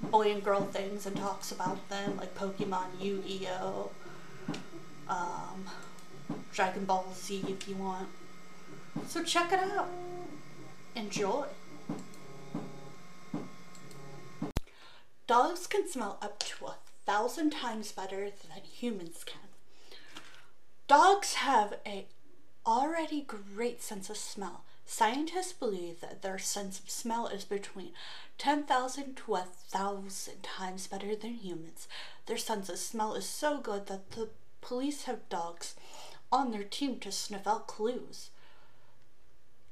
boy and girl things and talks about them, like Pokemon, Yu-Gi-Oh, Dragon Ball Z if you want. So check it out. Enjoy. Dogs can smell up to 1,000 times better than humans can. Dogs have an already great sense of smell. Scientists believe that their sense of smell is between 10,000 to 1,000 times better than humans. Their sense of smell is so good that the police have dogs on their team to sniff out clues.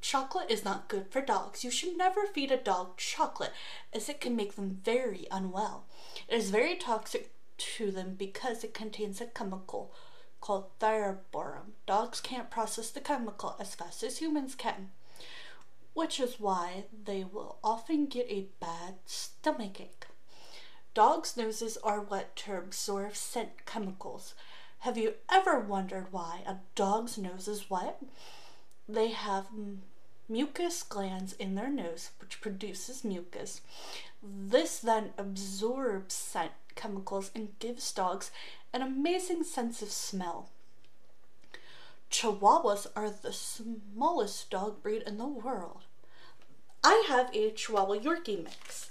Chocolate is not good for dogs. You should never feed a dog chocolate, as it can make them very unwell. It is very toxic to them because it contains a chemical called theoborane. Dogs can't process the chemical as fast as humans can, which is why they will often get a bad stomachache. Dogs' noses are wet to absorb scent chemicals. Have you ever wondered why a dog's nose is wet? They have mucus glands in their nose, which produces mucus. This then absorbs scent chemicals and gives dogs an amazing sense of smell. Chihuahuas are the smallest dog breed in the world. I have a Chihuahua Yorkie mix.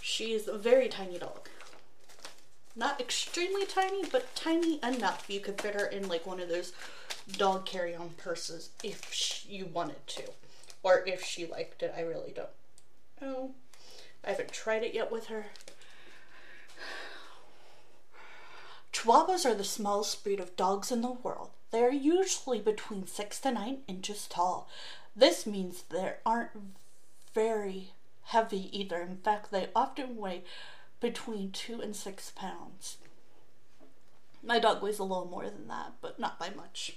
She is a very tiny dog. Not extremely tiny, but tiny enough you could fit her in like one of those dog carry-on purses if you wanted to, or if she liked it. I really don't know. I haven't tried it yet with her. Chihuahuas are the smallest breed of dogs in the world. They are usually between 6 to 9 inches tall. This means they aren't very heavy either. In fact, they often weigh between 2 and 6 pounds. My dog weighs a little more than that, but not by much.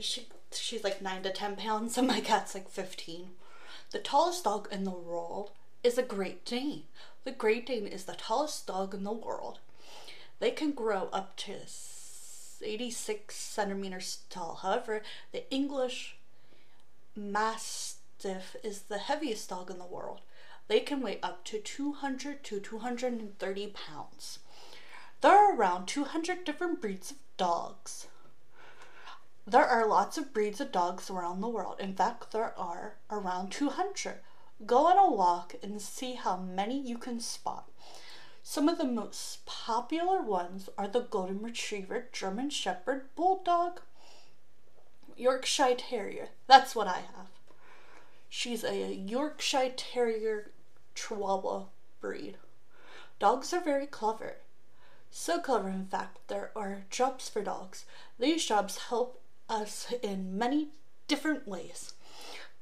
She's like 9 to 10 pounds, and my cat's like 15. The tallest dog in the world is a Great Dane. The Great Dane is the tallest dog in the world. They can grow up to 86 centimeters tall. However, the English Mastiff is the heaviest dog in the world. They can weigh up to 200 to 230 pounds. There are around 200 different breeds of dogs. There are lots of breeds of dogs around the world. In fact, there are around 200. Go on a walk and see how many you can spot. Some of the most popular ones are the Golden Retriever, German Shepherd, Bulldog, Yorkshire Terrier. That's what I have. She's a Yorkshire Terrier Chihuahua breed. Dogs are very clever. So clever, in fact, there are jobs for dogs. These jobs help us in many different ways.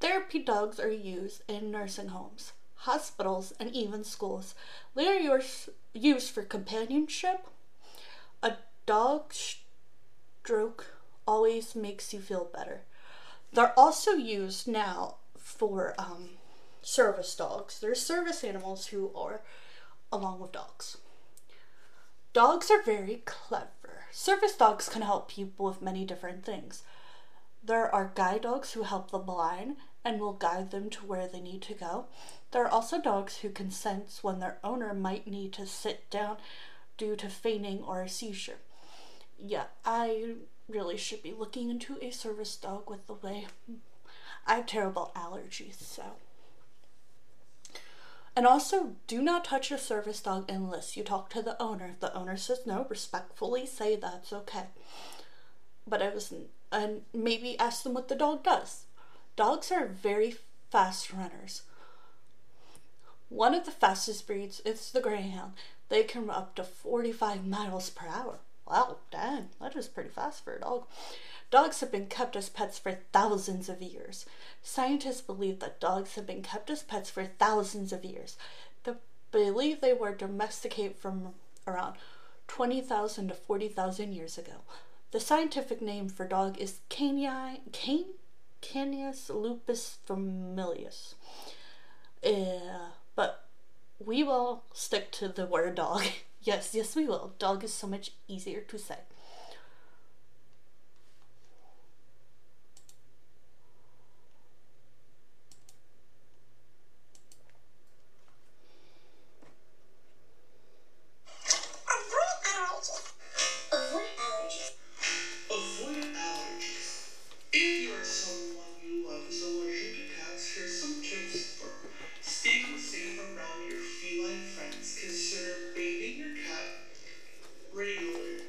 Therapy dogs are used in nursing homes, hospitals, and even schools. They are used for companionship. A dog stroke always makes you feel better. They're also used now for service dogs. They're service animals who are along with dogs. Dogs are very clever. Service dogs can help people with many different things. There are guide dogs who help the blind and will guide them to where they need to go. There are also dogs who can sense when their owner might need to sit down due to fainting or a seizure. Yeah, I really should be looking into a service dog with the way I have terrible allergies, so. And also, do not touch a service dog unless you talk to the owner. If the owner says no, respectfully say that's okay. But I was and maybe ask them what the dog does. Dogs are very fast runners. One of the fastest breeds is the greyhound. They can run up to 45 miles per hour. Wow, dang, that is pretty fast for a dog. Dogs have been kept as pets for thousands of years. Scientists believe that dogs have been kept as pets for thousands of years. They believe they were domesticated from around 20,000 to 40,000 years ago. The scientific name for dog is Canis lupus familius. But we will stick to the word dog. Yes, we will. Dog is so much easier to say. Regular,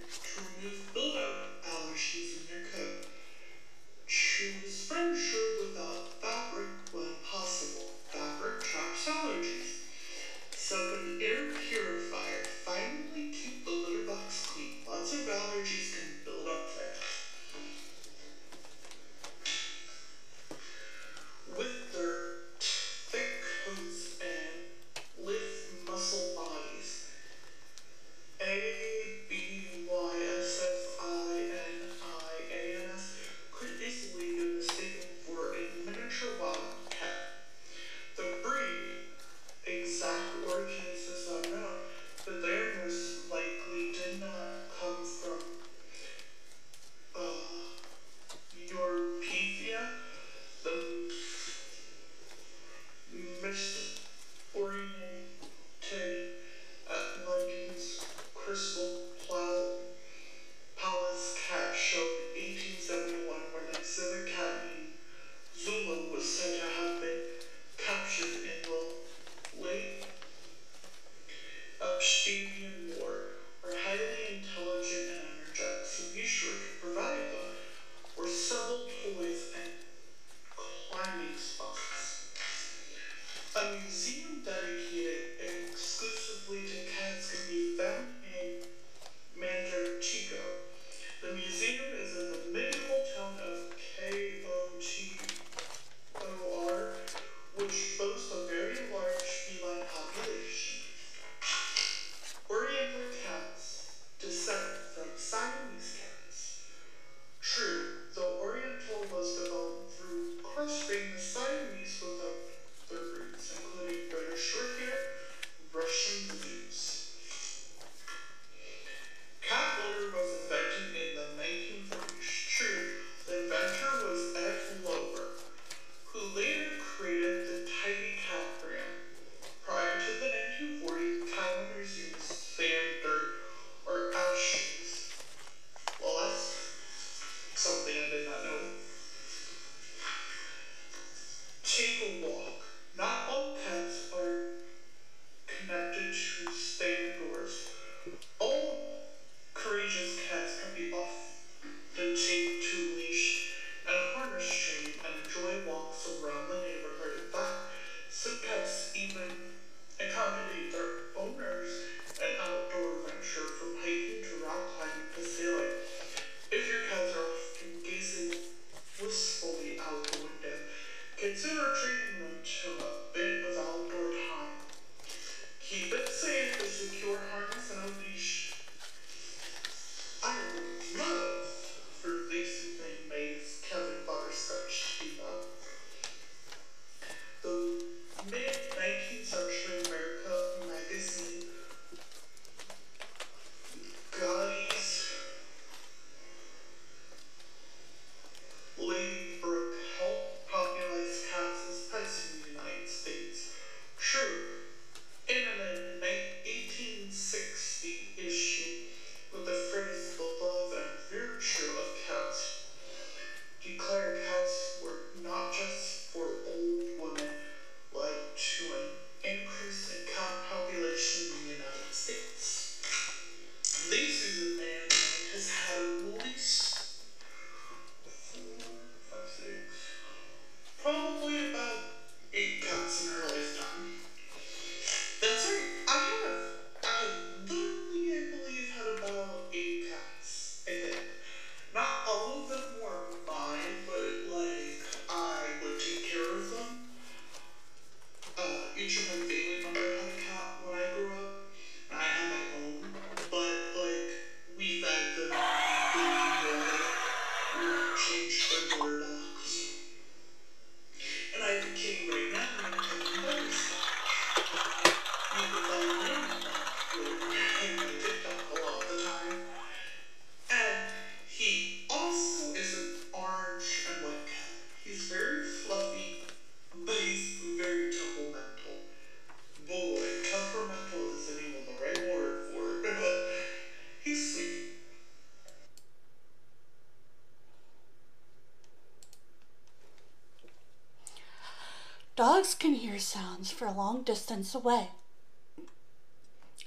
Dogs can hear sounds for a long distance away.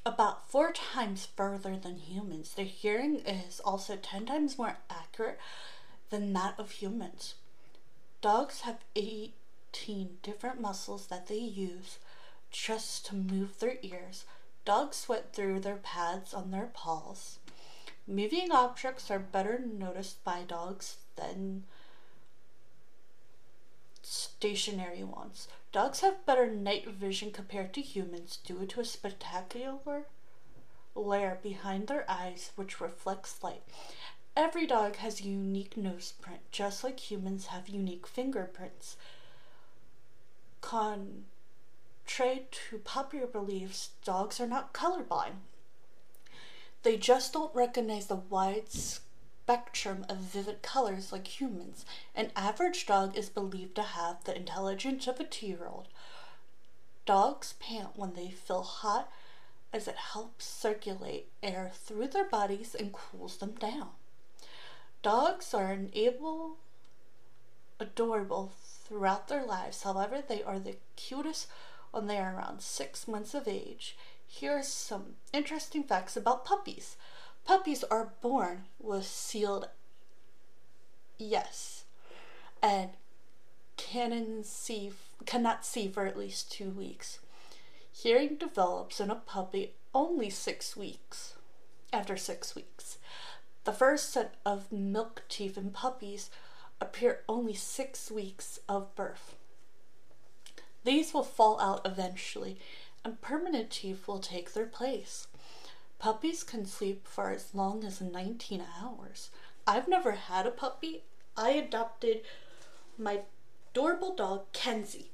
About 4 times further than humans, their hearing is also 10 times more accurate than that of humans. Dogs have 18 different muscles that they use just to move their ears. Dogs sweat through their pads on their paws. Moving objects are better noticed by dogs than stationary ones. Dogs have better night vision compared to humans due to a spectacular layer behind their eyes which reflects light. Every dog has a unique nose print, just like humans have unique fingerprints. Contrary to popular beliefs, dogs are not colorblind. They just don't recognize the wide spectrum of vivid colors like humans. An average dog is believed to have the intelligence of a 2-year-old. Dogs pant when they feel hot, as it helps circulate air through their bodies and cools them down. Dogs are adorable throughout their lives. However, they are the cutest when they are around 6 months of age. Here are some interesting facts about puppies. Puppies are born with sealed eyes and cannot see for at least 2 weeks. Hearing develops in a puppy only 6 weeks. After 6 weeks, the first set of milk teeth in puppies appear only 6 weeks of birth. These will fall out eventually, and permanent teeth will take their place. Puppies can sleep for as long as 19 hours. I've never had a puppy. I adopted my adorable dog, Kenzie,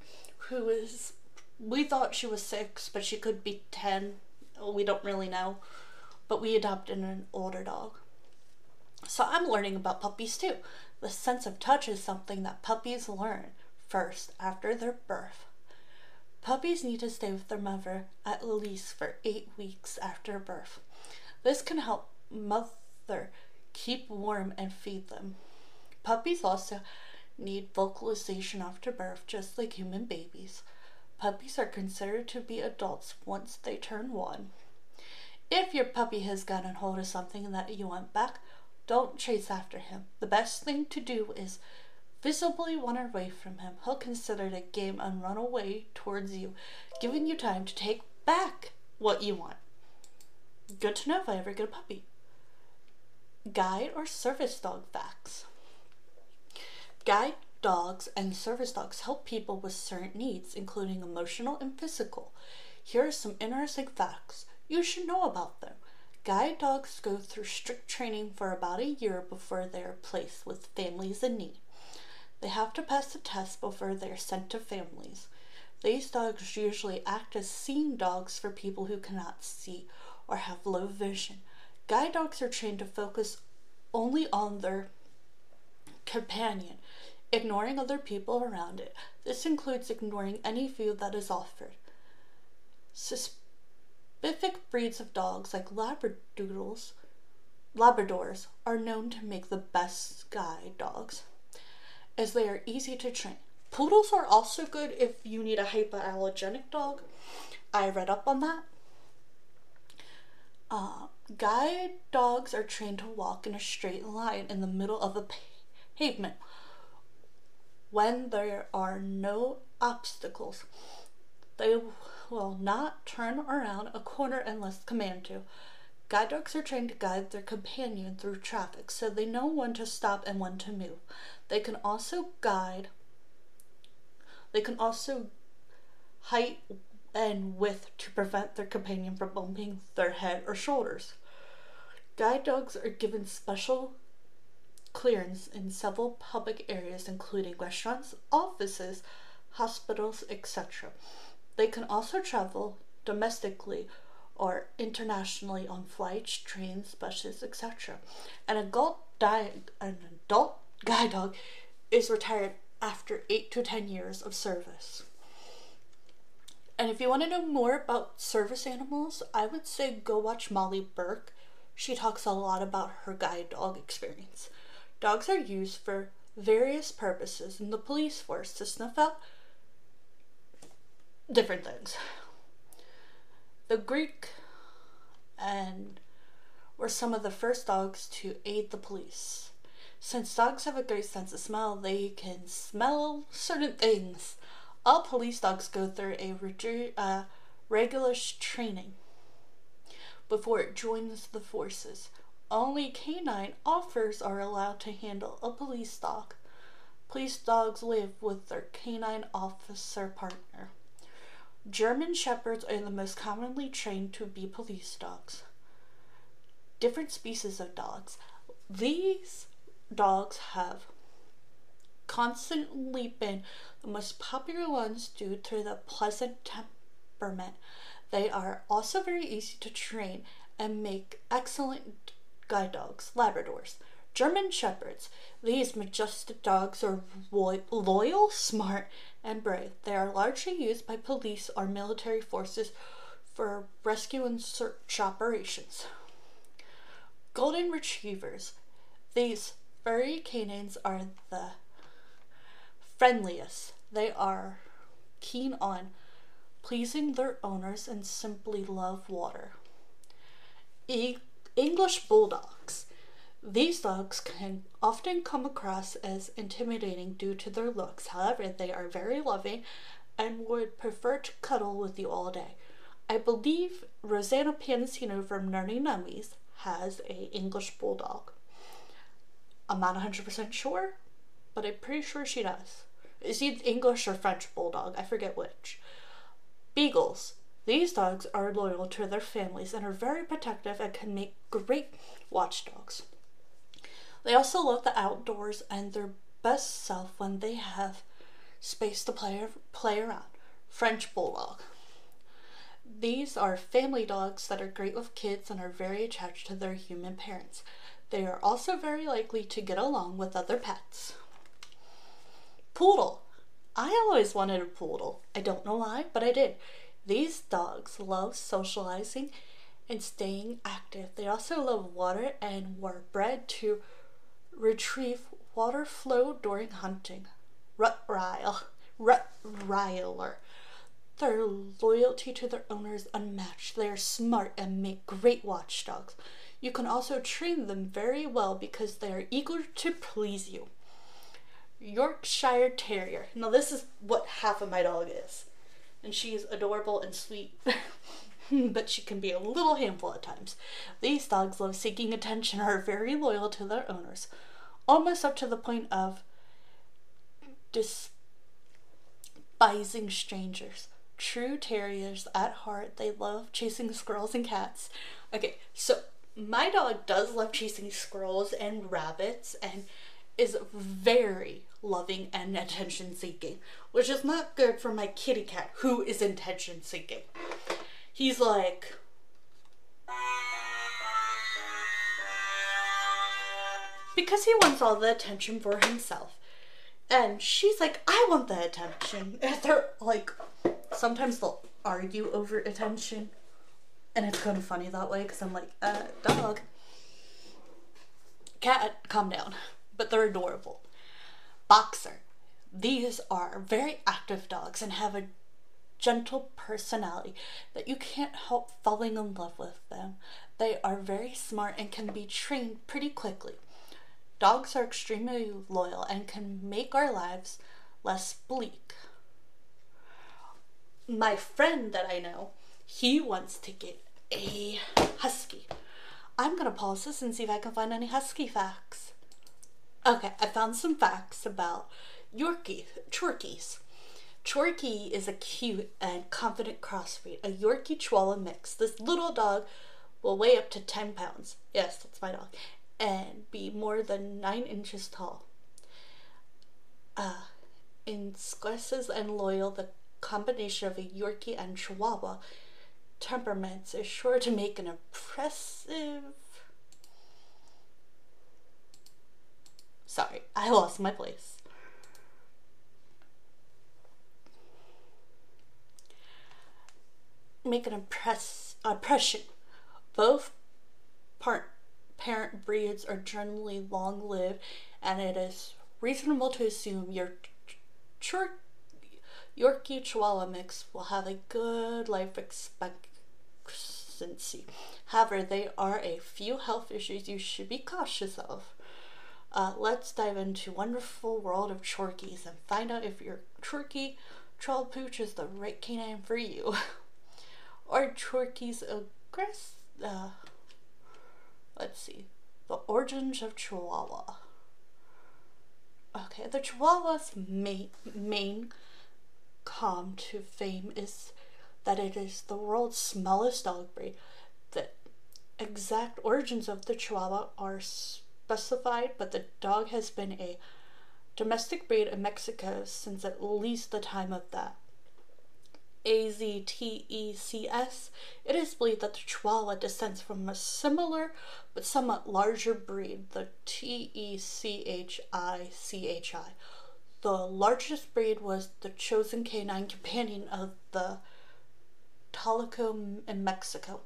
we thought she was 6, but she could be 10. We don't really know, but we adopted an older dog. So I'm learning about puppies too. The sense of touch is something that puppies learn first after their birth. Puppies need to stay with their mother at least for 8 weeks after birth. This can help mother keep warm and feed them. Puppies also need vocalization after birth, just like human babies. Puppies are considered to be adults once they turn 1. If your puppy has gotten hold of something that you want back, don't chase after him. The best thing to do is visibly run away from him. He'll consider it a game and run away towards you, giving you time to take back what you want. Good to know if I ever get a puppy. Guide or service dog facts. Guide dogs and service dogs help people with certain needs, including emotional and physical. Here are some interesting facts. You should know about them. Guide dogs go through strict training for about a year before they are placed with families in need. They have to pass the test before they are sent to families. These dogs usually act as seeing dogs for people who cannot see or have low vision. Guide dogs are trained to focus only on their companion, ignoring other people around it. This includes ignoring any food that is offered. Specific breeds of dogs like Labradors are known to make the best guide dogs, as they are easy to train. Poodles are also good if you need a hypoallergenic dog. I read up on that. Guide dogs are trained to walk in a straight line in the middle of a pavement when there are no obstacles. They will not turn around a corner unless commanded to. Guide dogs are trained to guide their companion through traffic, so they know when to stop and when to move. They can also height and width to prevent their companion from bumping their head or shoulders. Guide dogs are given special clearance in several public areas, including restaurants, offices, hospitals, etc. They can also travel domestically or internationally on flights, trains, buses, etc. An adult guide dog is retired after 8 to 10 years of service. And if you want to know more about service animals, I would say go watch Molly Burke. She talks a lot about her guide dog experience. Dogs are used for various purposes in the police force to sniff out different things. The Greek and were some of the first dogs to aid the police. Since dogs have a great sense of smell, they can smell certain things. All police dogs go through a regular training before it joins the forces. Only canine officers are allowed to handle a police dog. Police dogs live with their canine officer partner. German Shepherds are the most commonly trained to be police dogs. Different species of dogs. These dogs have constantly been the most popular ones due to their pleasant temperament. They are also very easy to train and make excellent guide dogs, Labradors. German Shepherds. These majestic dogs are loyal, smart, and brave. They are largely used by police or military forces for rescue and search operations. Golden Retrievers. These furry canines are the friendliest. They are keen on pleasing their owners and simply love water. English Bulldogs. These dogs can often come across as intimidating due to their looks. However, they are very loving and would prefer to cuddle with you all day. I believe Rosanna Pansino from Nerdy Nummies has an English Bulldog. I'm not 100% sure, but I'm pretty sure she does. It's either English or French Bulldog. I forget which. Beagles. These dogs are loyal to their families and are very protective and can make great watchdogs. They also love the outdoors and their best self when they have space to play around. French Bulldog. These are family dogs that are great with kids and are very attached to their human parents. They are also very likely to get along with other pets. Poodle. I always wanted a poodle. I don't know why, but I did. These dogs love socializing and staying active. They also love water and were bred to retrieve water flow during hunting. Rottweiler. Their loyalty to their owners is unmatched. They are smart and make great watchdogs. You can also train them very well because they are eager to please you. Yorkshire Terrier. Now this is what half of my dog is. And she is adorable and sweet. But she can be a little handful at times. These dogs love seeking attention and are very loyal to their owners. Almost up to the point of despising strangers. True terriers at heart, they love chasing squirrels and cats. Okay, so my dog does love chasing squirrels and rabbits and is very loving and attention-seeking, which is not good for my kitty cat, who is attention-seeking. He's like, because he wants all the attention for himself. And she's like, I want the attention. And they're like, sometimes they'll argue over attention. And it's kind of funny that way, because I'm like, dog, cat, calm down. But they're adorable. Boxer. These are very active dogs and have a gentle personality that you can't help falling in love with them. They are very smart and can be trained pretty quickly. Dogs are extremely loyal and can make our lives less bleak. My friend that I know, he wants to get a husky. I'm going to pause this and see if I can find any husky facts. Okay, I found some facts about Chorkies. Chorkie is a cute and confident crossbreed, a Yorkie Chihuahua mix. This little dog will weigh up to 10 pounds. Yes, that's my dog. And be more than 9 inches tall. Inquisitive and loyal, the combination of a Yorkie and Chihuahua temperaments is sure to make an impressive... Sorry, I lost my place. Make an impression. Both parent breeds are generally long-lived, and it is reasonable to assume your Yorkie Chihuahua mix will have a good life expectancy. However, there are a few health issues you should be cautious of. Let's dive into the wonderful world of Chorkies and find out if your Chorkie Child Pooch is the right canine for you. Are Chorkies aggressive? Let's see. The origins of Chihuahua. Okay, the Chihuahua's main claim to fame is that it is the world's smallest dog breed. The exact origins of the Chihuahua are specified, but the dog has been a domestic breed in Mexico since at least the time of that. AZTECS, it is believed that the Chihuahua descends from a similar but somewhat larger breed, the TECHICHI. The largest breed was the chosen canine companion of the Talico in Mexico.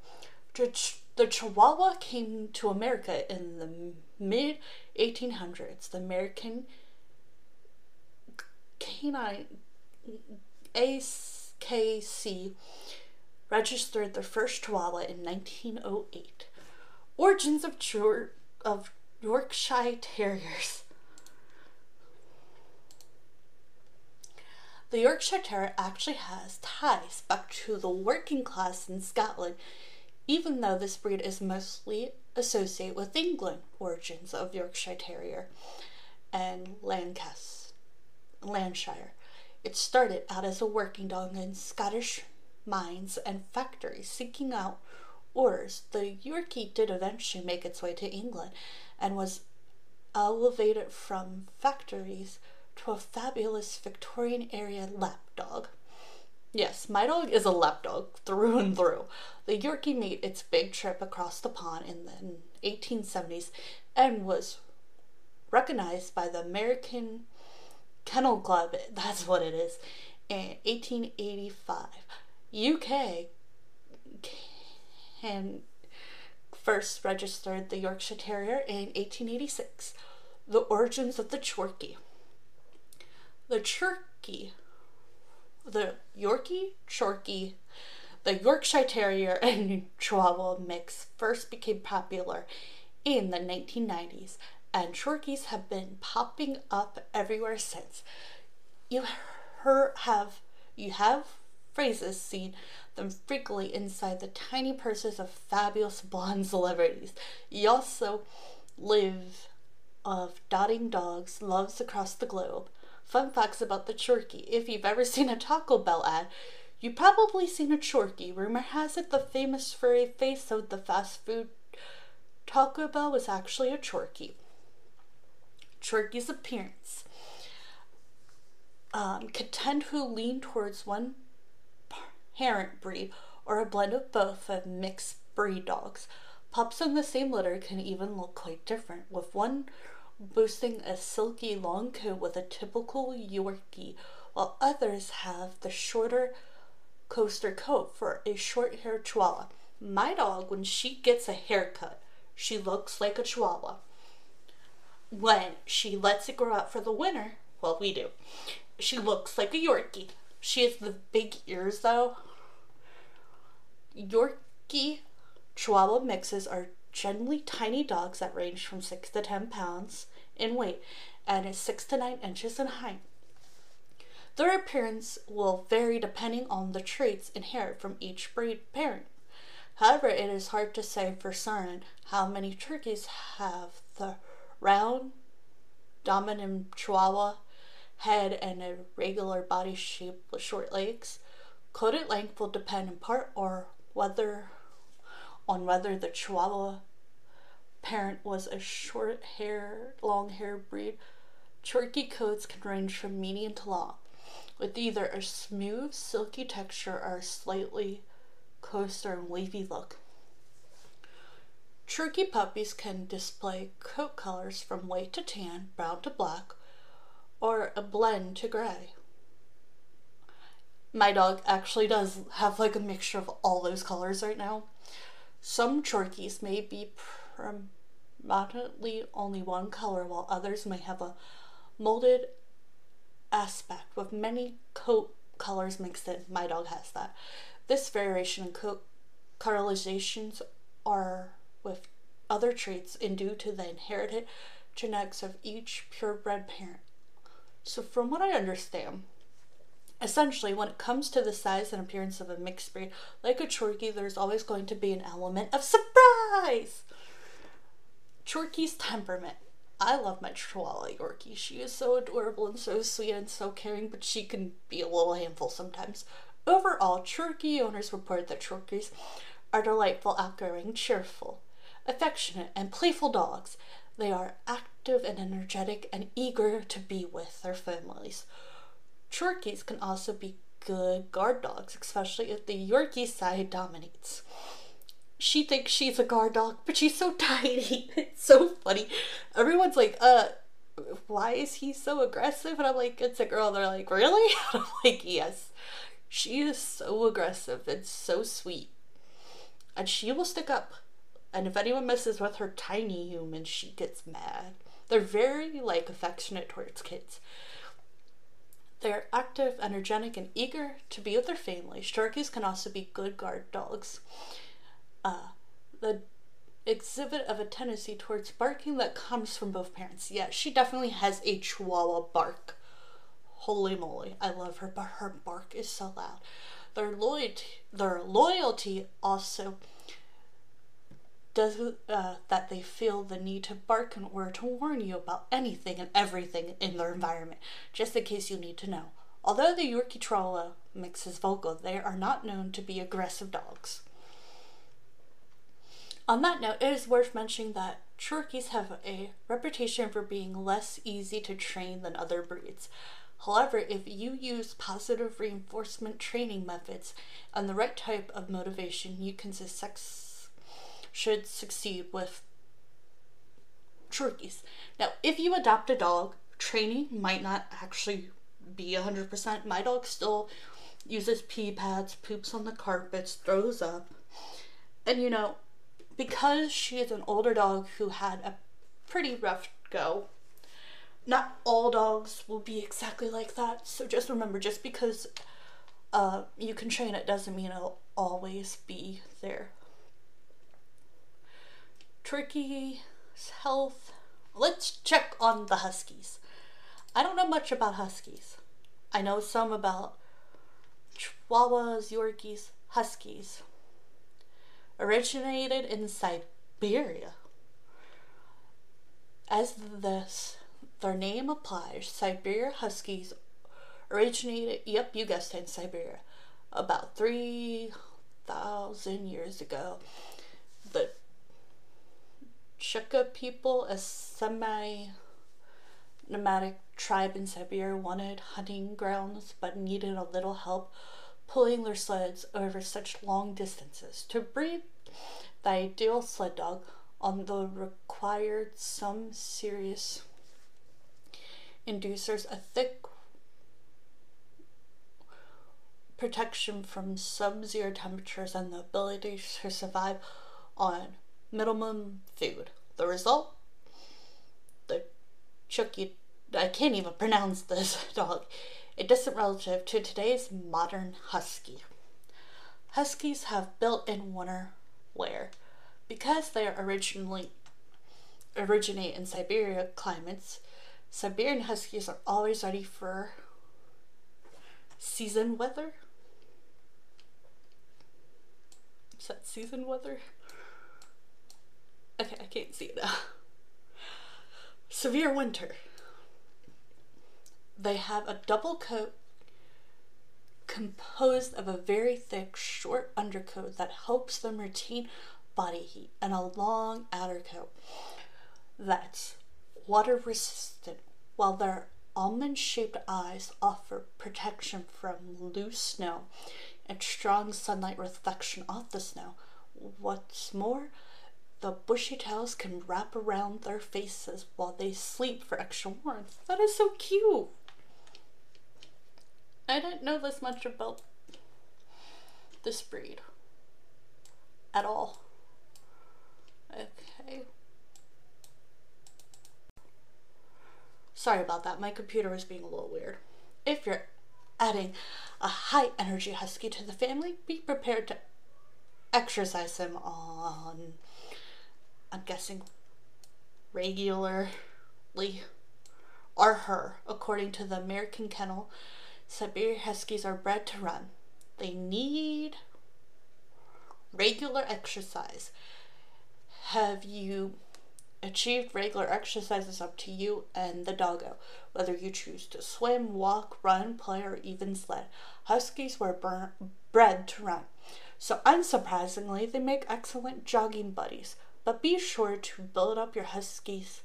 The Chihuahua came to America in the mid-1800s. The American Canine AKC registered their first Chihuahua in 1908. Origins of Yorkshire Terriers. The Yorkshire Terrier actually has ties back to the working class in Scotland, even though this breed is mostly associated with England. Origins of Yorkshire Terrier and Lancashire. It started out as a working dog in Scottish mines and factories seeking out ores. The Yorkie did eventually make its way to England and was elevated from factories to a fabulous Victorian era lapdog. Yes, my dog is a lapdog through and through. The Yorkie made its big trip across the pond in the 1870s and was recognized by the American Kennel Club, that's what it is, in 1885. UK can first registered the Yorkshire Terrier in 1886. The origins of the Chorkie. The Yorkshire Terrier and Chihuahua mix first became popular in the 1990s. And Chorkies have been popping up everywhere since. You have phrases seen them frequently inside the tiny purses of fabulous blonde celebrities. You also live of dotting dogs loves across the globe. Fun facts about the Chorkie. If you've ever seen a Taco Bell ad, you've probably seen a Chorkie. Rumor has it the famous furry face of the fast food Taco Bell was actually a Chorkie. Chorkie's appearance. Contend who lean towards one parent breed or a blend of both of mixed breed dogs. Pups in the same litter can even look quite different, with one boasting a silky long coat with a typical Yorkie, while others have the shorter coaster coat for a short-haired Chihuahua. My dog, when she gets a haircut, she looks like a Chihuahua. When she lets it grow out for the winter, well, we do, she looks like a Yorkie. She has the big ears, though. Yorkie Chihuahua mixes are generally tiny dogs that range from 6 to 10 pounds in weight and is 6 to 9 inches in height. Their appearance will vary depending on the traits inherited from each breed parent. However, it is hard to say for certain how many Chorkies have the round, dominant Chihuahua head and a regular body shape with short legs. Coated length will depend in part or whether the Chihuahua parent was a short-haired, long-haired breed. Chorkie coats can range from medium to long, with either a smooth, silky texture or a slightly coaster and wavy look. Chorkie puppies can display coat colors from white to tan, brown to black, or a blend to gray. My dog actually does have like a mixture of all those colors right now. Some Chorkies may be predominantly only one color, while others may have a molded aspect with many coat colors mixed in. My dog has that. This variation in correlations are with other traits and due to the inherited genetics of each purebred parent. So from what I understand, essentially when it comes to the size and appearance of a mixed breed, like a Chorkie, there's always going to be an element of surprise. Chorkie's temperament. I love my Chihuahua Yorkie. She is so adorable and so sweet and so caring, but she can be a little handful sometimes. Overall, Chorkie owners report that Chorkies are delightful, outgoing, cheerful, affectionate, and playful dogs. They are active and energetic and eager to be with their families. Chorkies can also be good guard dogs, especially if the Yorkie side dominates. She thinks she's a guard dog, but she's so tiny. It's so funny. Everyone's like, why is he so aggressive? And I'm like, it's a girl. And they're like, really? And I'm like, yes. She is so aggressive and so sweet. And she will stick up. And if anyone messes with her tiny human, she gets mad. They're very, affectionate towards kids. They're active, energetic, and eager to be with their families. Chorkies can also be good guard dogs. The exhibit of a tendency towards barking that comes from both parents. Yeah, she definitely has a Chihuahua bark. Holy moly, I love her, but her bark is so loud. Their loyalty also does that they feel the need to bark in order to warn you about anything and everything in their environment, just in case you need to know. Although the Yorkie Chihuahua mix is vocal, they are not known to be aggressive dogs. On that note, it is worth mentioning that Chorkies have a reputation for being less easy to train than other breeds. However, if you use positive reinforcement training methods and the right type of motivation, you can should succeed with Chorkies. Now, if you adopt a dog, training might not actually be 100%. My dog still uses pee pads, poops on the carpets, throws up, and because she is an older dog who had a pretty rough go, not all dogs will be exactly like that. So just remember, just because you can train it doesn't mean it'll always be there. Chorkie's health. Let's check on the Huskies. I don't know much about Huskies. I know some about Chihuahuas, Yorkies, Huskies. Originated in Siberia. As their name applies, Siberia Huskies originated, yep, you guessed it, in Siberia. About 3,000 years ago, the Chuka people, a semi-nomadic tribe in Siberia, wanted hunting grounds but needed a little help pulling their sleds over such long distances. To breed the ideal sled dog on the required some serious inducers, a thick protection from sub-zero temperatures, and the ability to survive on minimum food. The result? The Chorkie, I can't even pronounce this dog, a distant relative to today's modern Husky. Huskies have built-in winter wear. Because they originate in Siberia climates, Siberian Huskies are always ready for season weather. Is that season weather? Okay, I can't see it now. Severe winter. They have a double coat composed of a very thick, short undercoat that helps them retain body heat, and a long outer coat that's water resistant, while their almond-shaped eyes offer protection from loose snow and strong sunlight reflection off the snow. What's more, the bushy tails can wrap around their faces while they sleep for extra warmth. That is so cute! I didn't know this much about this breed at all. Okay. Sorry about that, my computer was being a little weird. If you're adding a high-energy husky to the family. Be prepared to exercise him on, I'm guessing, regularly, or her. According to the American Kennel, Siberian Huskies are bred to run. They need regular exercise. Have you achieved regular exercise is up to you and the doggo, whether you choose to swim, walk, run, play, or even sled. Huskies were bred to run, so unsurprisingly, they make excellent jogging buddies. But be sure to build up your husky's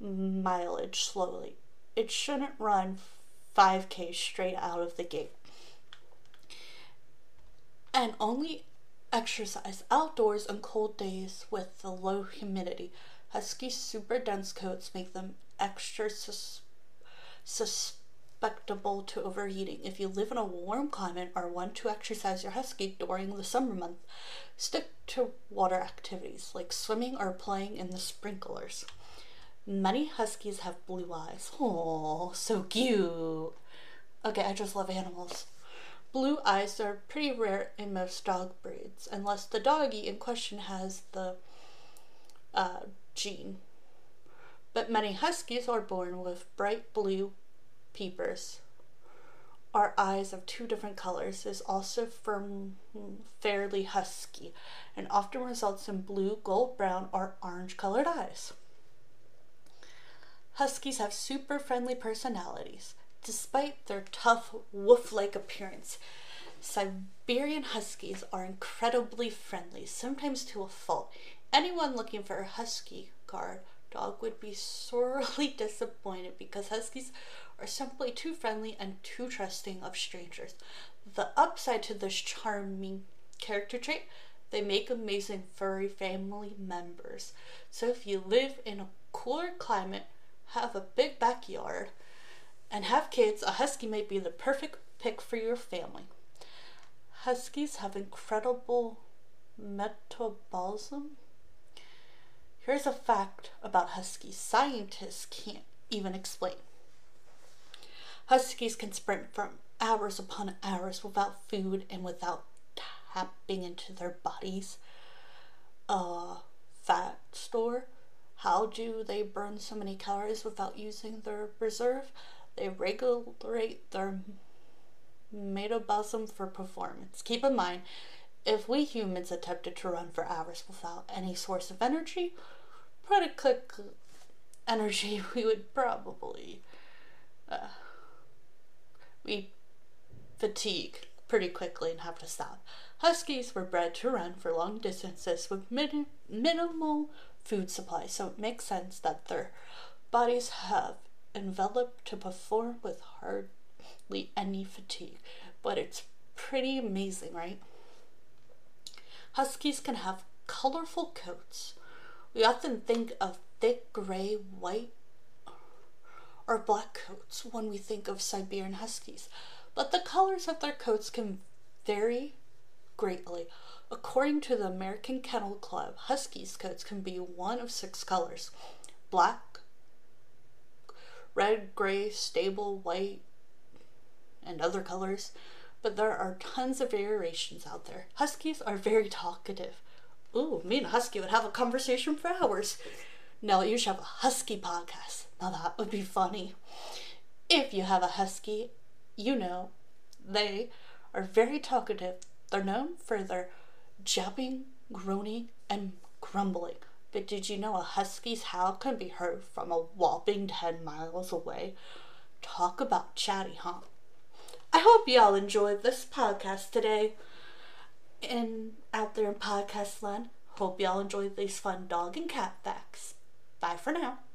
mileage slowly. It shouldn't run 5K straight out of the gate. And only exercise outdoors on cold days with the low humidity. Husky super dense coats make them extra susceptible to overheating. If you live in a warm climate or want to exercise your husky during the summer months, stick to water activities like swimming or playing in the sprinklers. Many huskies have blue eyes. Oh, so cute. Okay, I just love animals. Blue eyes are pretty rare in most dog breeds, unless the doggy in question has the gene. But many huskies are born with bright blue peepers, or eyes of two different colors. Is also fairly husky, and often results in blue, gold, brown, or orange-colored eyes. Huskies have super friendly personalities. Despite their tough, wolf-like appearance, Siberian Huskies are incredibly friendly, sometimes to a fault. Anyone looking for a Husky guard dog would be sorely disappointed because Huskies are simply too friendly and too trusting of strangers. The upside to this charming character trait, they make amazing furry family members. So if you live in a cooler climate, have a big backyard, and have kids, a husky may be the perfect pick for your family. Huskies have incredible metabolism. Here's a fact about huskies scientists can't even explain. Huskies can sprint for hours upon hours without food and without tapping into their body's fat store. How do they burn so many calories without using their reserve? They regulate their metabolism for performance. Keep in mind, if we humans attempted to run for hours without any source of energy, pretty quick energy, we would probably we fatigue pretty quickly and have to stop. Huskies were bred to run for long distances with minimal food supply, so it makes sense that their bodies have enveloped to perform with hardly any fatigue. But it's pretty amazing, right? Huskies can have colorful coats. We often think of thick gray, white, or black coats when we think of Siberian Huskies, but the colors of their coats can vary greatly. According to the American Kennel Club, Huskies' coats can be one of 6 colors: black, red, gray, sable, white, and other colors, but there are tons of variations out there. Huskies are very talkative. Ooh, me and a husky would have a conversation for hours. No, you should have a husky podcast. Now that would be funny. If you have a husky, you know they are very talkative. They're known for their jabbing, groaning, and grumbling. But did you know a husky's howl can be heard from a whopping 10 miles away? Talk about chatty, huh? I hope y'all enjoyed this podcast today and out there in Podcast Land. Hope y'all enjoyed these fun dog and cat facts. Bye for now.